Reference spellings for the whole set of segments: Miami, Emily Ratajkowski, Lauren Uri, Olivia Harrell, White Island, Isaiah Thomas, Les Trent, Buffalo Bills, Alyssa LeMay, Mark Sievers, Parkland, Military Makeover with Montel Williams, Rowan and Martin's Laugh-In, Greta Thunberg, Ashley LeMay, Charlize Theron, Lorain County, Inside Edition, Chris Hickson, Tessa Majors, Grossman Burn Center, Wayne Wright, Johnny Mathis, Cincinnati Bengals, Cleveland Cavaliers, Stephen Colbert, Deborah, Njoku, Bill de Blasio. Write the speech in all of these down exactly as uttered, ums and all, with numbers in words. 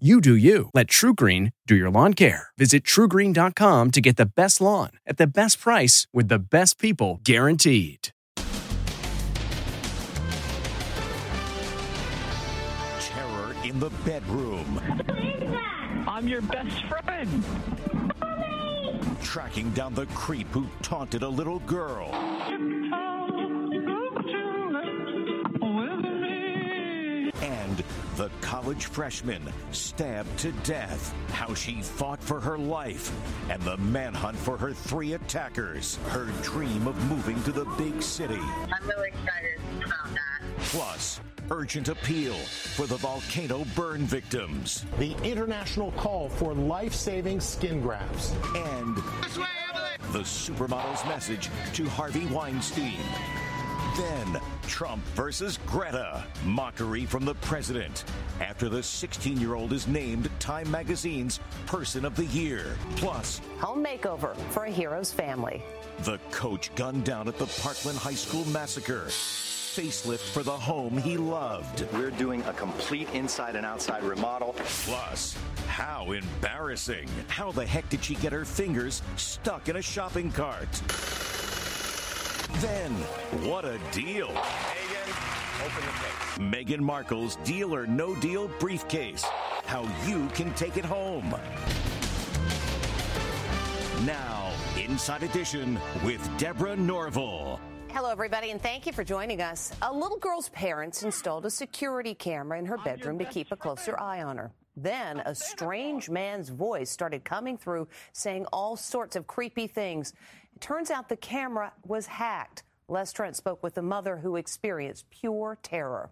You do you. Let TruGreen do your lawn care. Visit True Green dot com to get the best lawn at the best price with the best people guaranteed. Terror in the bedroom. Who is that? I'm your best friend. Mommy. Tracking down the creep who taunted a little girl. And the college freshman stabbed to death, how she fought for her life, and the manhunt for her three attackers, her dream of moving to the big city. I'm really excited about that. Plus, urgent appeal for the volcano burn victims. The international call for life-saving skin grafts. And this way, Emily. The supermodel's message to Harvey Weinstein. Then, Trump versus Greta. Mockery from the president after the sixteen-year-old is named Time Magazine's Person of the Year. Plus, home makeover for a hero's family. The coach gunned down at the Parkland High School massacre. Facelift for the home he loved. We're doing a complete inside and outside remodel. Plus, how embarrassing. How the heck did she get her fingers stuck in a shopping cart? Then, what a deal. Meghan, open the case. Meghan Markle's Deal or No Deal briefcase. How you can take it home. Now, Inside Edition with Deborah Norville. Hello, everybody, and thank you for joining us. A little girl's parents installed a security camera in her bedroom to keep a closer eye on her. Then a strange man's voice started coming through, saying all sorts of creepy things. It turns out the camera was hacked. Les Trent spoke with a mother who experienced pure terror.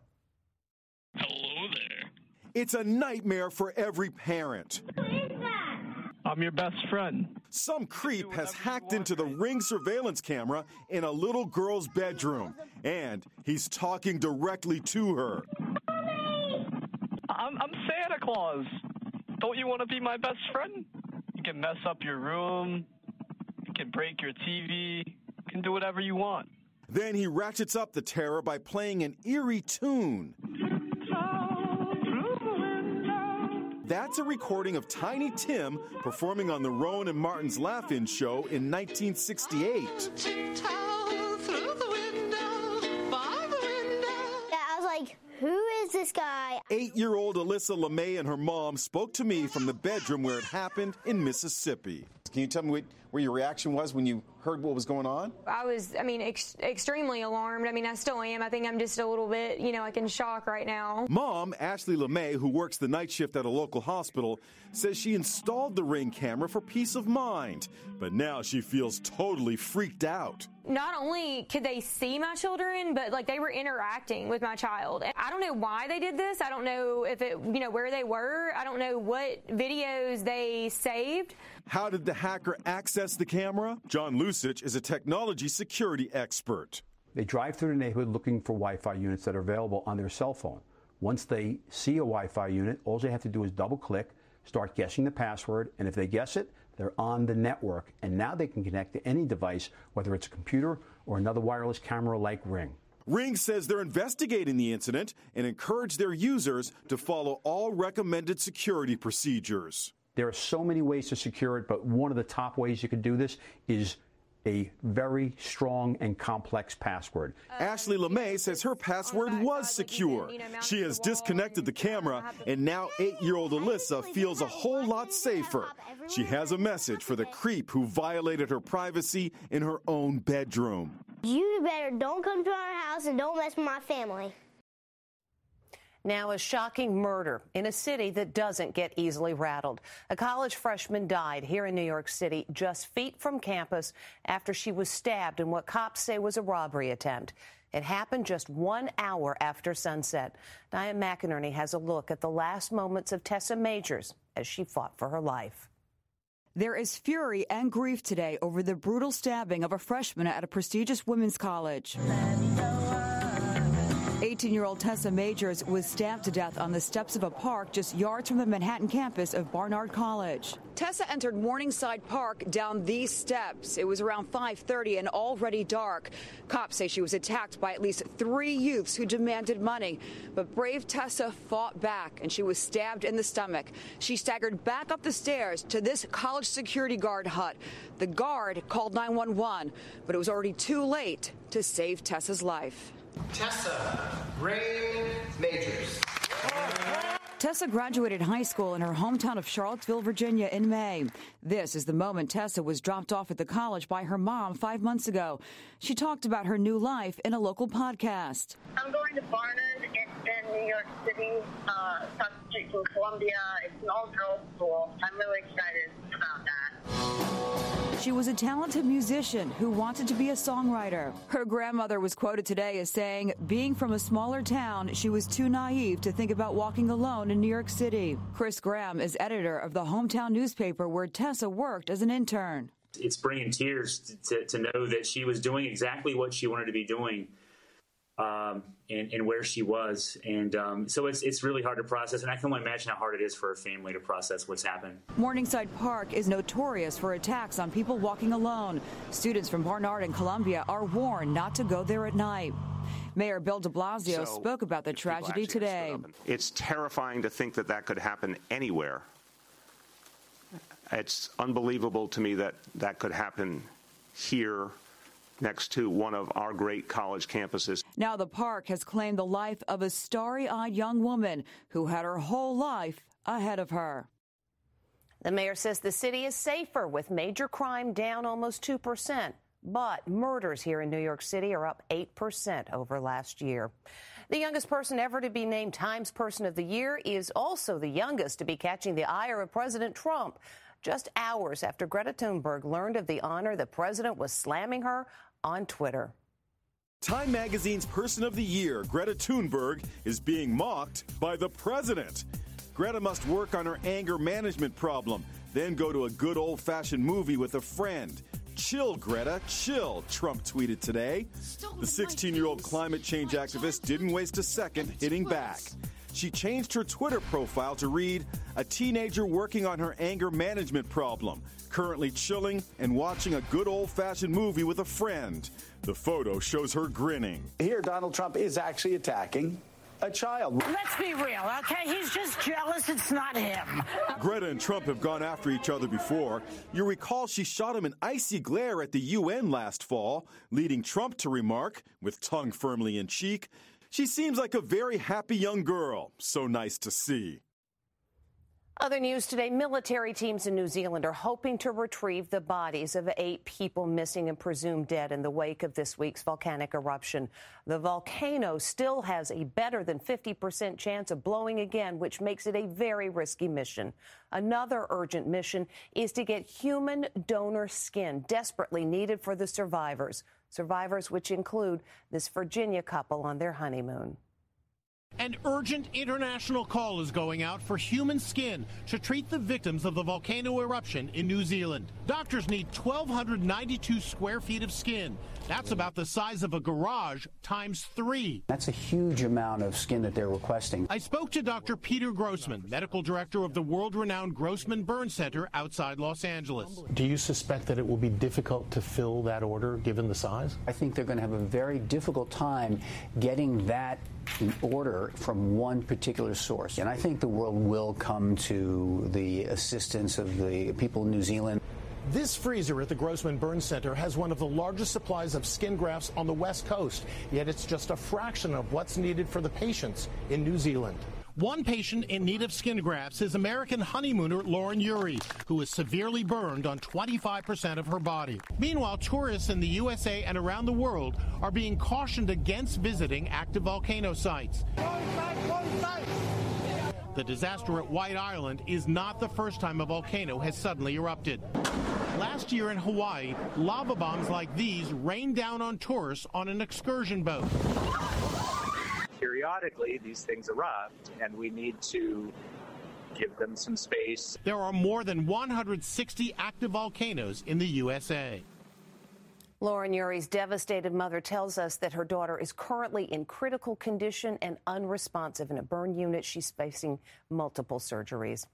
Hello there. It's a nightmare for every parent. Who is that? I'm your best friend. Some creep has hacked into the Ring surveillance camera in a little girl's bedroom, and he's talking directly to her. I'm, I'm Santa Claus. Don't you want to be my best friend? You can mess up your room. You can break your T V. You can do whatever you want. Then he ratchets up the terror by playing an eerie tune. That's a recording of Tiny Tim performing on the Rowan and Martin's Laugh-In show in nineteen sixty-eight. Guy. Eight-year-old Alyssa LeMay and her mom spoke to me from the bedroom where it happened in Mississippi. Can you tell me what, what your reaction was when you heard what was going on? I was, I mean, ex- extremely alarmed. I mean, I still am. I think I'm just a little bit, you know, like in shock right now. Mom, Ashley LeMay, who works the night shift at a local hospital, says she installed the Ring camera for peace of mind, but now she feels totally freaked out. Not only could they see my children, but like they were interacting with my child. I don't know why they did this. I don't know if it, you know, where they were. I don't know what videos they saved. How did the hacker access the camera? John Lusich is a technology security expert. They drive through the neighborhood looking for Wi-Fi units that are available on their cell phone. Once they see a Wi-Fi unit, all they have to do is double click, start guessing the password, and if they guess it, they're on the network, and now they can connect to any device, whether it's a computer or another wireless camera like Ring. Ring says they're investigating the incident and encourage their users to follow all recommended security procedures. There are so many ways to secure it, but one of the top ways you can do this is a very strong and complex password. Uh, Ashley LeMay says her password was secure. She has disconnected the camera, and now eight-year-old Alyssa feels a whole lot safer. She has a message for the creep who violated her privacy in her own bedroom. You better don't come to our house and don't mess with my family. Now a shocking murder in a city that doesn't get easily rattled. A college freshman died here in New York City, just feet from campus, after she was stabbed in what cops say was a robbery attempt. It happened just one hour after sunset. Diane McInerney has a look at the last moments of Tessa Majors as she fought for her life. There is fury and grief today over the brutal stabbing of a freshman at a prestigious women's college. eighteen-year-old Tessa Majors was stabbed to death on the steps of a park just yards from the Manhattan campus of Barnard College. Tessa entered Morningside Park down these steps. It was around five thirty and already dark. Cops say she was attacked by at least three youths who demanded money. But brave Tessa fought back, and she was stabbed in the stomach. She staggered back up the stairs to this college security guard hut. The guard called nine one one, but it was already too late to save Tessa's life. Tessa Rain Majors. Tessa graduated high school in her hometown of Charlottesville, Virginia, in May. This is the moment Tessa was dropped off at the college by her mom five months ago. She talked about her new life in a local podcast. I'm going to Barnard. It's in New York City, uh, across the street from Columbia. It's an all-girls school. I'm really excited about that. She was a talented musician who wanted to be a songwriter. Her grandmother was quoted today as saying, being from a smaller town, she was too naive to think about walking alone in New York City. Chris Graham is editor of the hometown newspaper where Tessa worked as an intern. It's bringing tears to, to, to know that she was doing exactly what she wanted to be doing um, and, and where she was. And um, so it's it's really hard to process. And I can only imagine how hard it is for her family to process what's happened. Morningside Park is notorious for attacks on people walking alone. Students from Barnard and Columbia are warned not to go there at night. Mayor Bill de Blasio so spoke about the tragedy today. It's terrifying to think that that could happen anywhere. It's unbelievable to me that that could happen here, next to one of our great college campuses. Now the park has claimed the life of a starry-eyed young woman who had her whole life ahead of her. The mayor says the city is safer, with major crime down almost two percent. But murders here in New York City are up eight percent over last year. The youngest person ever to be named Times Person of the Year is also the youngest to be catching the ire of President Trump, just hours after Greta Thunberg learned of the honor the president was slamming her on Twitter. Time Magazine's Person of the Year, Greta Thunberg, is being mocked by the president. Greta must work on her anger management problem, then go to a good old-fashioned movie with a friend. Chill, Greta, chill, Trump tweeted today. The sixteen-year-old climate change activist didn't waste a second hitting back. She changed her Twitter profile to read, a teenager working on her anger management problem, currently chilling and watching a good old-fashioned movie with a friend. The photo shows her grinning. Here, Donald Trump is actually attacking a child. Let's be real, okay? He's just jealous it's not him. Greta and Trump have gone after each other before. You recall she shot him an icy glare at the U N last fall, leading Trump to remark, with tongue firmly in cheek, she seems like a very happy young girl. So nice to see. Other news today, military teams in New Zealand are hoping to retrieve the bodies of eight people missing and presumed dead in the wake of this week's volcanic eruption. The volcano still has a better than fifty percent chance of blowing again, which makes it a very risky mission. Another urgent mission is to get human donor skin, desperately needed for the survivors. Survivors, which include this Virginia couple on their honeymoon. An urgent international call is going out for human skin to treat the victims of the volcano eruption in New Zealand. Doctors need one thousand two hundred ninety-two square feet of skin. That's about the size of a garage times three. That's a huge amount of skin that they're requesting. I spoke to Doctor Peter Grossman, medical director of the world-renowned Grossman Burn Center outside Los Angeles. Do you suspect that it will be difficult to fill that order given the size? I think they're going to have a very difficult time getting that in order from one particular source. And I think the world will come to the assistance of the people in New Zealand. This freezer at the Grossman Burn Center has one of the largest supplies of skin grafts on the West Coast, yet it's just a fraction of what's needed for the patients in New Zealand. One patient in need of skin grafts is American honeymooner Lauren Uri, who was severely burned on twenty-five percent of her body. Meanwhile, tourists in the U S A and around the world are being cautioned against visiting active volcano sites. The disaster at White Island is not the first time a volcano has suddenly erupted. Last year in Hawaii, lava bombs like these rained down on tourists on an excursion boat. Periodically, these things erupt, and we need to give them some space. There are more than one hundred sixty active volcanoes in the U S A. Lauren Uri's devastated mother tells us that her daughter is currently in critical condition and unresponsive in a burn unit. She's facing multiple surgeries.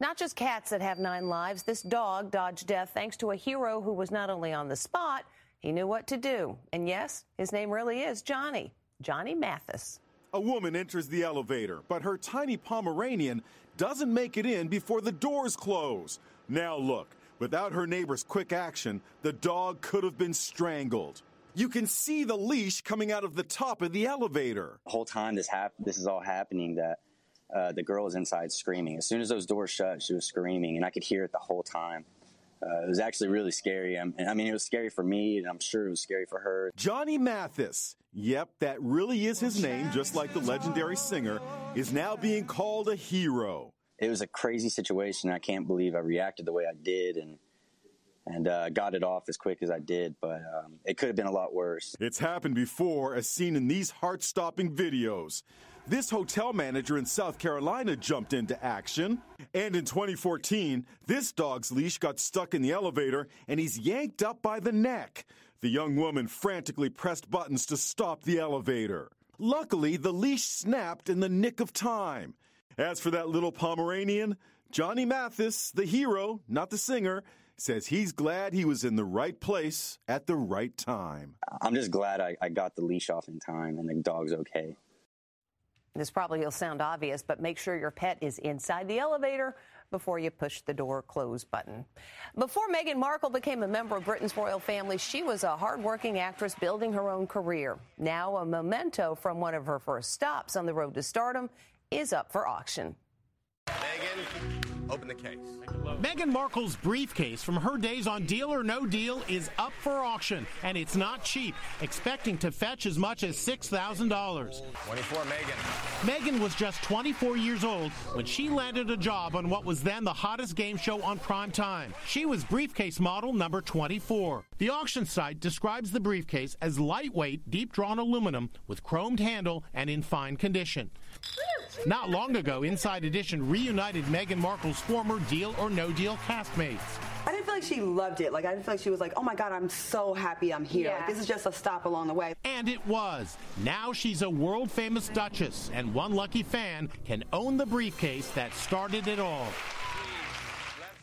Not just cats that have nine lives. This dog dodged death thanks to a hero who was not only on the spot, he knew what to do. And yes, his name really is Johnny. Johnny Mathis. A woman enters the elevator, but her tiny Pomeranian doesn't make it in before the doors close. Now look. Without her neighbor's quick action, the dog could have been strangled. You can see the leash coming out of the top of the elevator. The whole time this hap- this is all happening, that uh, the girl was inside screaming. As soon as those doors shut, she was screaming, and I could hear it the whole time. Uh, it was actually really scary. I mean, it was scary for me, and I'm sure it was scary for her. Johnny Mathis. Yep, that really is his name, just like the legendary singer, is now being called a hero. It was a crazy situation. I can't believe I reacted the way I did and and uh, got it off as quick as I did, but um, it could have been a lot worse. It's happened before, as seen in these heart-stopping videos. This hotel manager in South Carolina jumped into action. And in twenty fourteen, this dog's leash got stuck in the elevator, and he's yanked up by the neck. The young woman frantically pressed buttons to stop the elevator. Luckily, the leash snapped in the nick of time. As for that little Pomeranian, Johnny Mathis, the hero, not the singer, says he's glad he was in the right place at the right time. I'm just glad I, I got the leash off in time and the dog's okay. This probably will sound obvious, but make sure your pet is inside the elevator before you push the door close button. Before Meghan Markle became a member of Britain's royal family, she was a hardworking actress building her own career. Now a memento from one of her first stops on the road to stardom is up for auction. Meghan, open the case. Meghan Markle's briefcase from her days on Deal or No Deal is up for auction, and it's not cheap, expecting to fetch as much as six thousand dollars. twenty-four, Meghan. Meghan was just twenty-four years old when she landed a job on what was then the hottest game show on prime time. She was briefcase model number twenty-four. The auction site describes the briefcase as lightweight, deep-drawn aluminum with chromed handle and in fine condition. Not long ago, Inside Edition reunited Meghan Markle's former Deal or No Deal castmates. I didn't feel like she loved it. Like, I didn't feel like she was like, oh, my God, I'm so happy I'm here. Yeah. Like, this is just a stop along the way. And it was. Now she's a world-famous duchess, and one lucky fan can own the briefcase that started it all.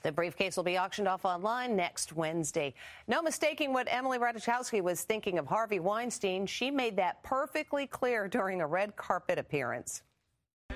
The briefcase will be auctioned off online next Wednesday. No mistaking what Emily Ratajkowski was thinking of Harvey Weinstein. She made that perfectly clear during a red carpet appearance.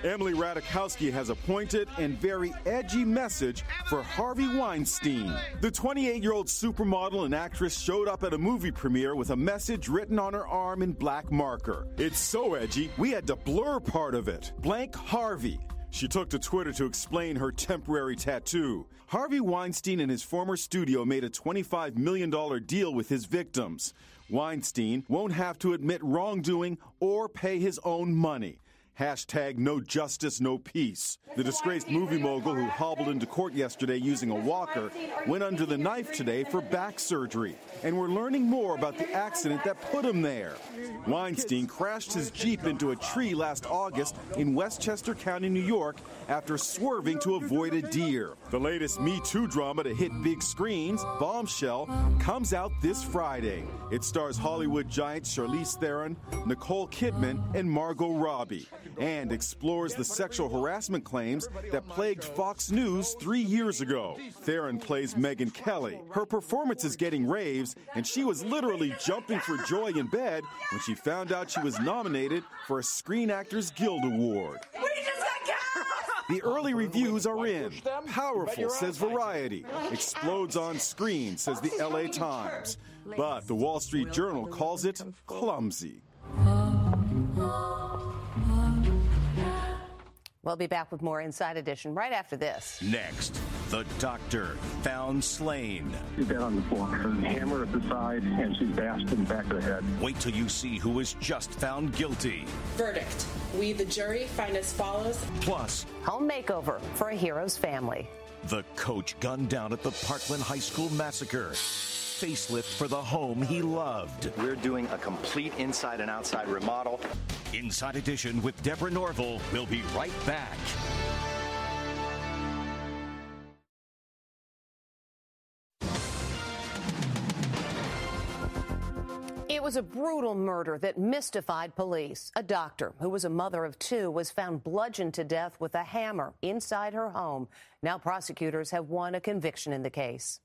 Emily Ratajkowski has a pointed and very edgy message for Harvey Weinstein. The twenty-eight-year-old supermodel and actress showed up at a movie premiere with a message written on her arm in black marker. It's so edgy, we had to blur part of it. Blank Harvey. She took to Twitter to explain her temporary tattoo. Harvey Weinstein and his former studio made a twenty-five million dollars deal with his victims. Weinstein won't have to admit wrongdoing or pay his own money. Hashtag no justice, no peace. The disgraced movie mogul who hobbled into court yesterday using a walker went under the knife today for back surgery. And we're learning more about the accident that put him there. Weinstein crashed his Jeep into a tree last August in Westchester County, New York, after swerving to avoid a deer. The latest Me Too drama to hit big screens, Bombshell, comes out this Friday. It stars Hollywood giants Charlize Theron, Nicole Kidman, and Margot Robbie, and explores the sexual harassment claims that plagued Fox News three years ago. Theron plays Megyn Kelly. Her performance is getting raves, and she was literally jumping for joy in bed when she found out she was nominated for a Screen Actors Guild Award. The early reviews are in. Powerful, says Variety. Explodes on screen, says the L A Times. But the Wall Street Journal calls it clumsy. We'll be back with more Inside Edition right after this. Next, the doctor found slain. She's down on the floor. Her hammer at the side, and she's bashed in the back of the head. Wait till you see who is just found guilty. Verdict. We, the jury, find as follows. Plus, home makeover for a hero's family. The coach gunned down at the Parkland High School massacre. Facelift for the home he loved. We're doing a complete inside and outside remodel. Inside Edition with Deborah Norville. We'll be right back. It was a brutal murder that mystified police. A doctor who was a mother of two was found bludgeoned to death with a hammer inside her home. Now prosecutors have won a conviction in the case.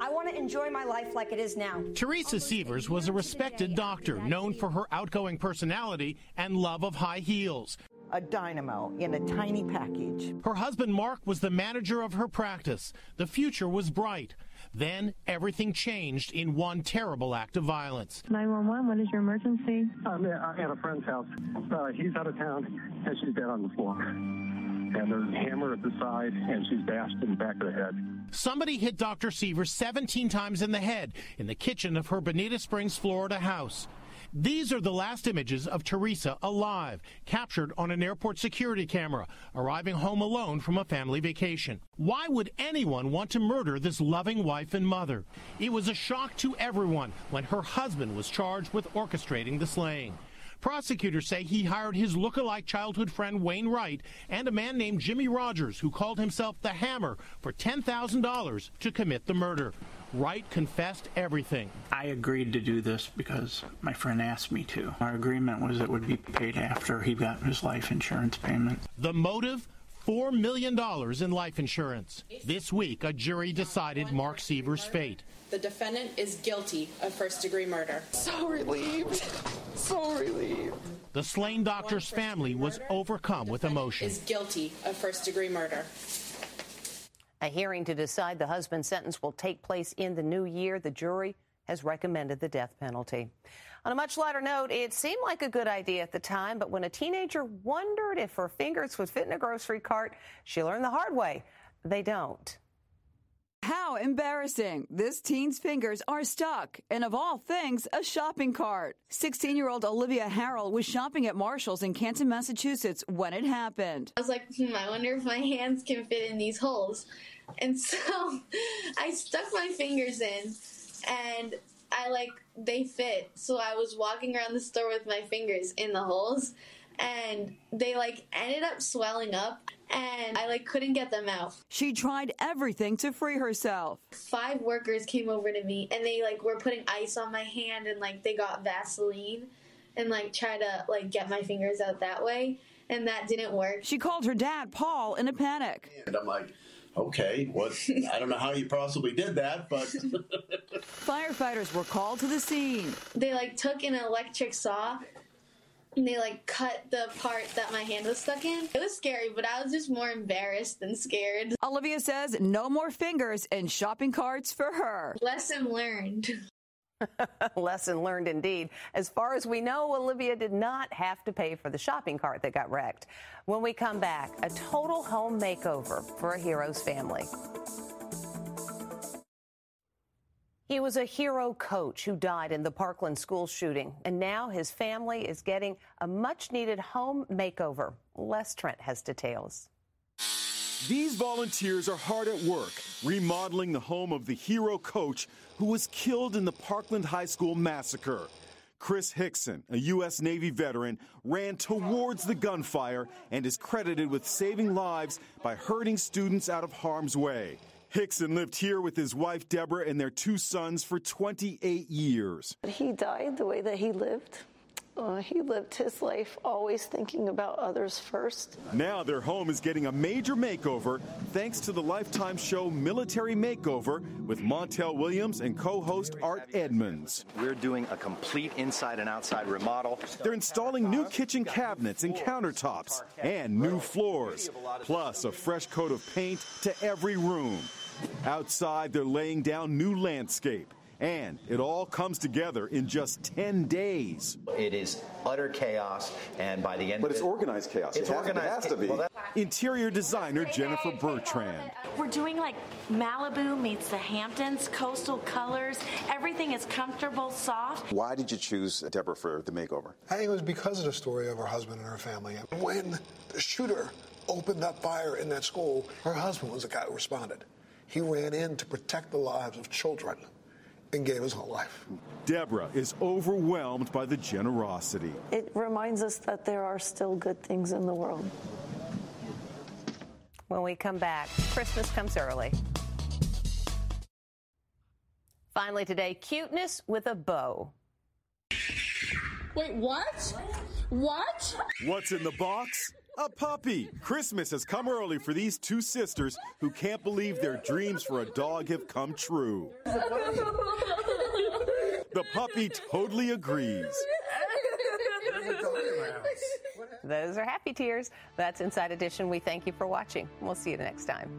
I want to enjoy my life like it is now. Teresa Sievers was a respected doctor known for her outgoing personality and love of high heels. A dynamo in a tiny package. Her husband, Mark, was the manager of her practice. The future was bright. Then everything changed in one terrible act of violence. nine one one, what is your emergency? I'm at a friend's house. Uh, he's out of town, and she's dead on the floor. And there's a hammer at the side, and she's bashed in the back of the head. Somebody hit Doctor Sievers seventeen times in the head in the kitchen of her Bonita Springs, Florida house. These are the last images of Teresa alive, captured on an airport security camera, arriving home alone from a family vacation. Why would anyone want to murder this loving wife and mother? It was a shock to everyone when her husband was charged with orchestrating the slaying. Prosecutors say he hired his look-alike childhood friend Wayne Wright and a man named Jimmy Rogers, who called himself The Hammer, for ten thousand dollars to commit the murder. Wright confessed everything. I agreed to do this because my friend asked me to. Our agreement was it would be paid after he got his life insurance payment. The motive? four million dollars in life insurance. This week, a jury decided Mark Sievers' fate. The defendant is guilty of first-degree murder. So relieved. So relieved. The slain doctor's family was overcome with emotion. Is guilty of first-degree murder. A hearing to decide the husband's sentence will take place in the new year. The jury has recommended the death penalty. On a much lighter note, it seemed like a good idea at the time, but when a teenager wondered if her fingers would fit in a grocery cart, she learned the hard way. They don't. How embarrassing. This teen's fingers are stuck, and of all things, a shopping cart. sixteen-year-old Olivia Harrell was shopping at Marshall's in Canton, Massachusetts when it happened. I was like, hmm, I wonder if my hands can fit in these holes. And so I stuck my fingers in, and I, like, they fit. So I was walking around the store with my fingers in the holes, and they, like, ended up swelling up, and I, like, couldn't get them out. She tried everything to free herself. Five workers came over to me, and they, like, were putting ice on my hand, and, like, they got Vaseline and, like, tried to, like, get my fingers out that way, and that didn't work. She called her dad, Paul, in a panic. And I'm like, okay, what? I don't know how you possibly did that, but... Firefighters were called to the scene. They, like, took an electric saw, and they, like, cut the part that my hand was stuck in. It was scary, but I was just more embarrassed than scared. Olivia says no more fingers in shopping carts for her. Lesson learned. Lesson learned indeed. As far as we know, Olivia did not have to pay for the shopping cart that got wrecked. When we come back, a total home makeover for a hero's family. He was a hero coach who died in the Parkland school shooting, and now his family is getting a much-needed home makeover. Les Trent has details. These volunteers are hard at work remodeling the home of the hero coach who was killed in the Parkland High School massacre. Chris Hickson, a U S Navy veteran, ran towards the gunfire and is credited with saving lives by herding students out of harm's way. Hickson lived here with his wife, Deborah, and their two sons for twenty-eight years. He died the way that he lived. Uh, he lived his life always thinking about others first. Now their home is getting a major makeover thanks to the Lifetime show Military Makeover with Montel Williams and co-host Art Edmonds. We're doing a complete inside and outside remodel. They're installing new kitchen cabinets and countertops and new floors, plus a fresh coat of paint to every room. Outside, they're laying down new landscape. And it all comes together in just ten days. It is utter chaos, and by the end but of it... But it's organized chaos. It's it has, organized. It has to be. Well, that- Interior designer Jennifer Bertrand. We're doing like Malibu meets the Hamptons, coastal colors. Everything is comfortable, soft. Why did you choose Deborah for the makeover? I think it was because of the story of her husband and her family. When the shooter opened up fire in that school, her husband was the guy who responded. He ran in to protect the lives of children and gave his whole life. Deborah is overwhelmed by the generosity. It reminds us that there are still good things in the world. When we come back, Christmas comes early. Finally today, cuteness with a bow. Wait, what? What? What's in the box? A puppy. Christmas has come early for these two sisters who can't believe their dreams for a dog have come true. The puppy totally agrees. Those are happy tears. That's Inside Edition. We thank you for watching. We'll see you next time.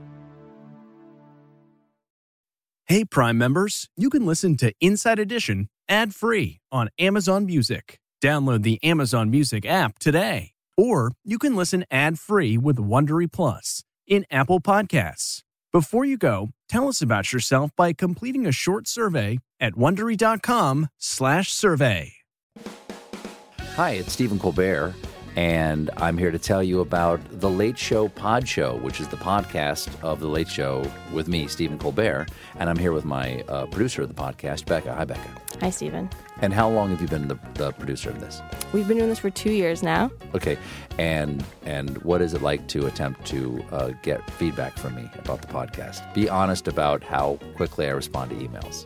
Hey, Prime members, you can listen to Inside Edition ad-free on Amazon Music. Download the Amazon Music app today. Or you can listen ad-free with Wondery Plus in Apple Podcasts. Before you go, tell us about yourself by completing a short survey at Wondery.com slash survey. Hi, it's Stephen Colbert, and I'm here to tell you about The Late Show Pod Show, which is the podcast of The Late Show with me, Stephen Colbert, and I'm here with my uh, producer of the podcast, Becca. Hi, Becca. Hi, Stephen. And how long have you been the, the producer of this? We've been doing this for two years now. Okay, and and what is it like to attempt to uh, get feedback from me about the podcast? Be honest about how quickly I respond to emails.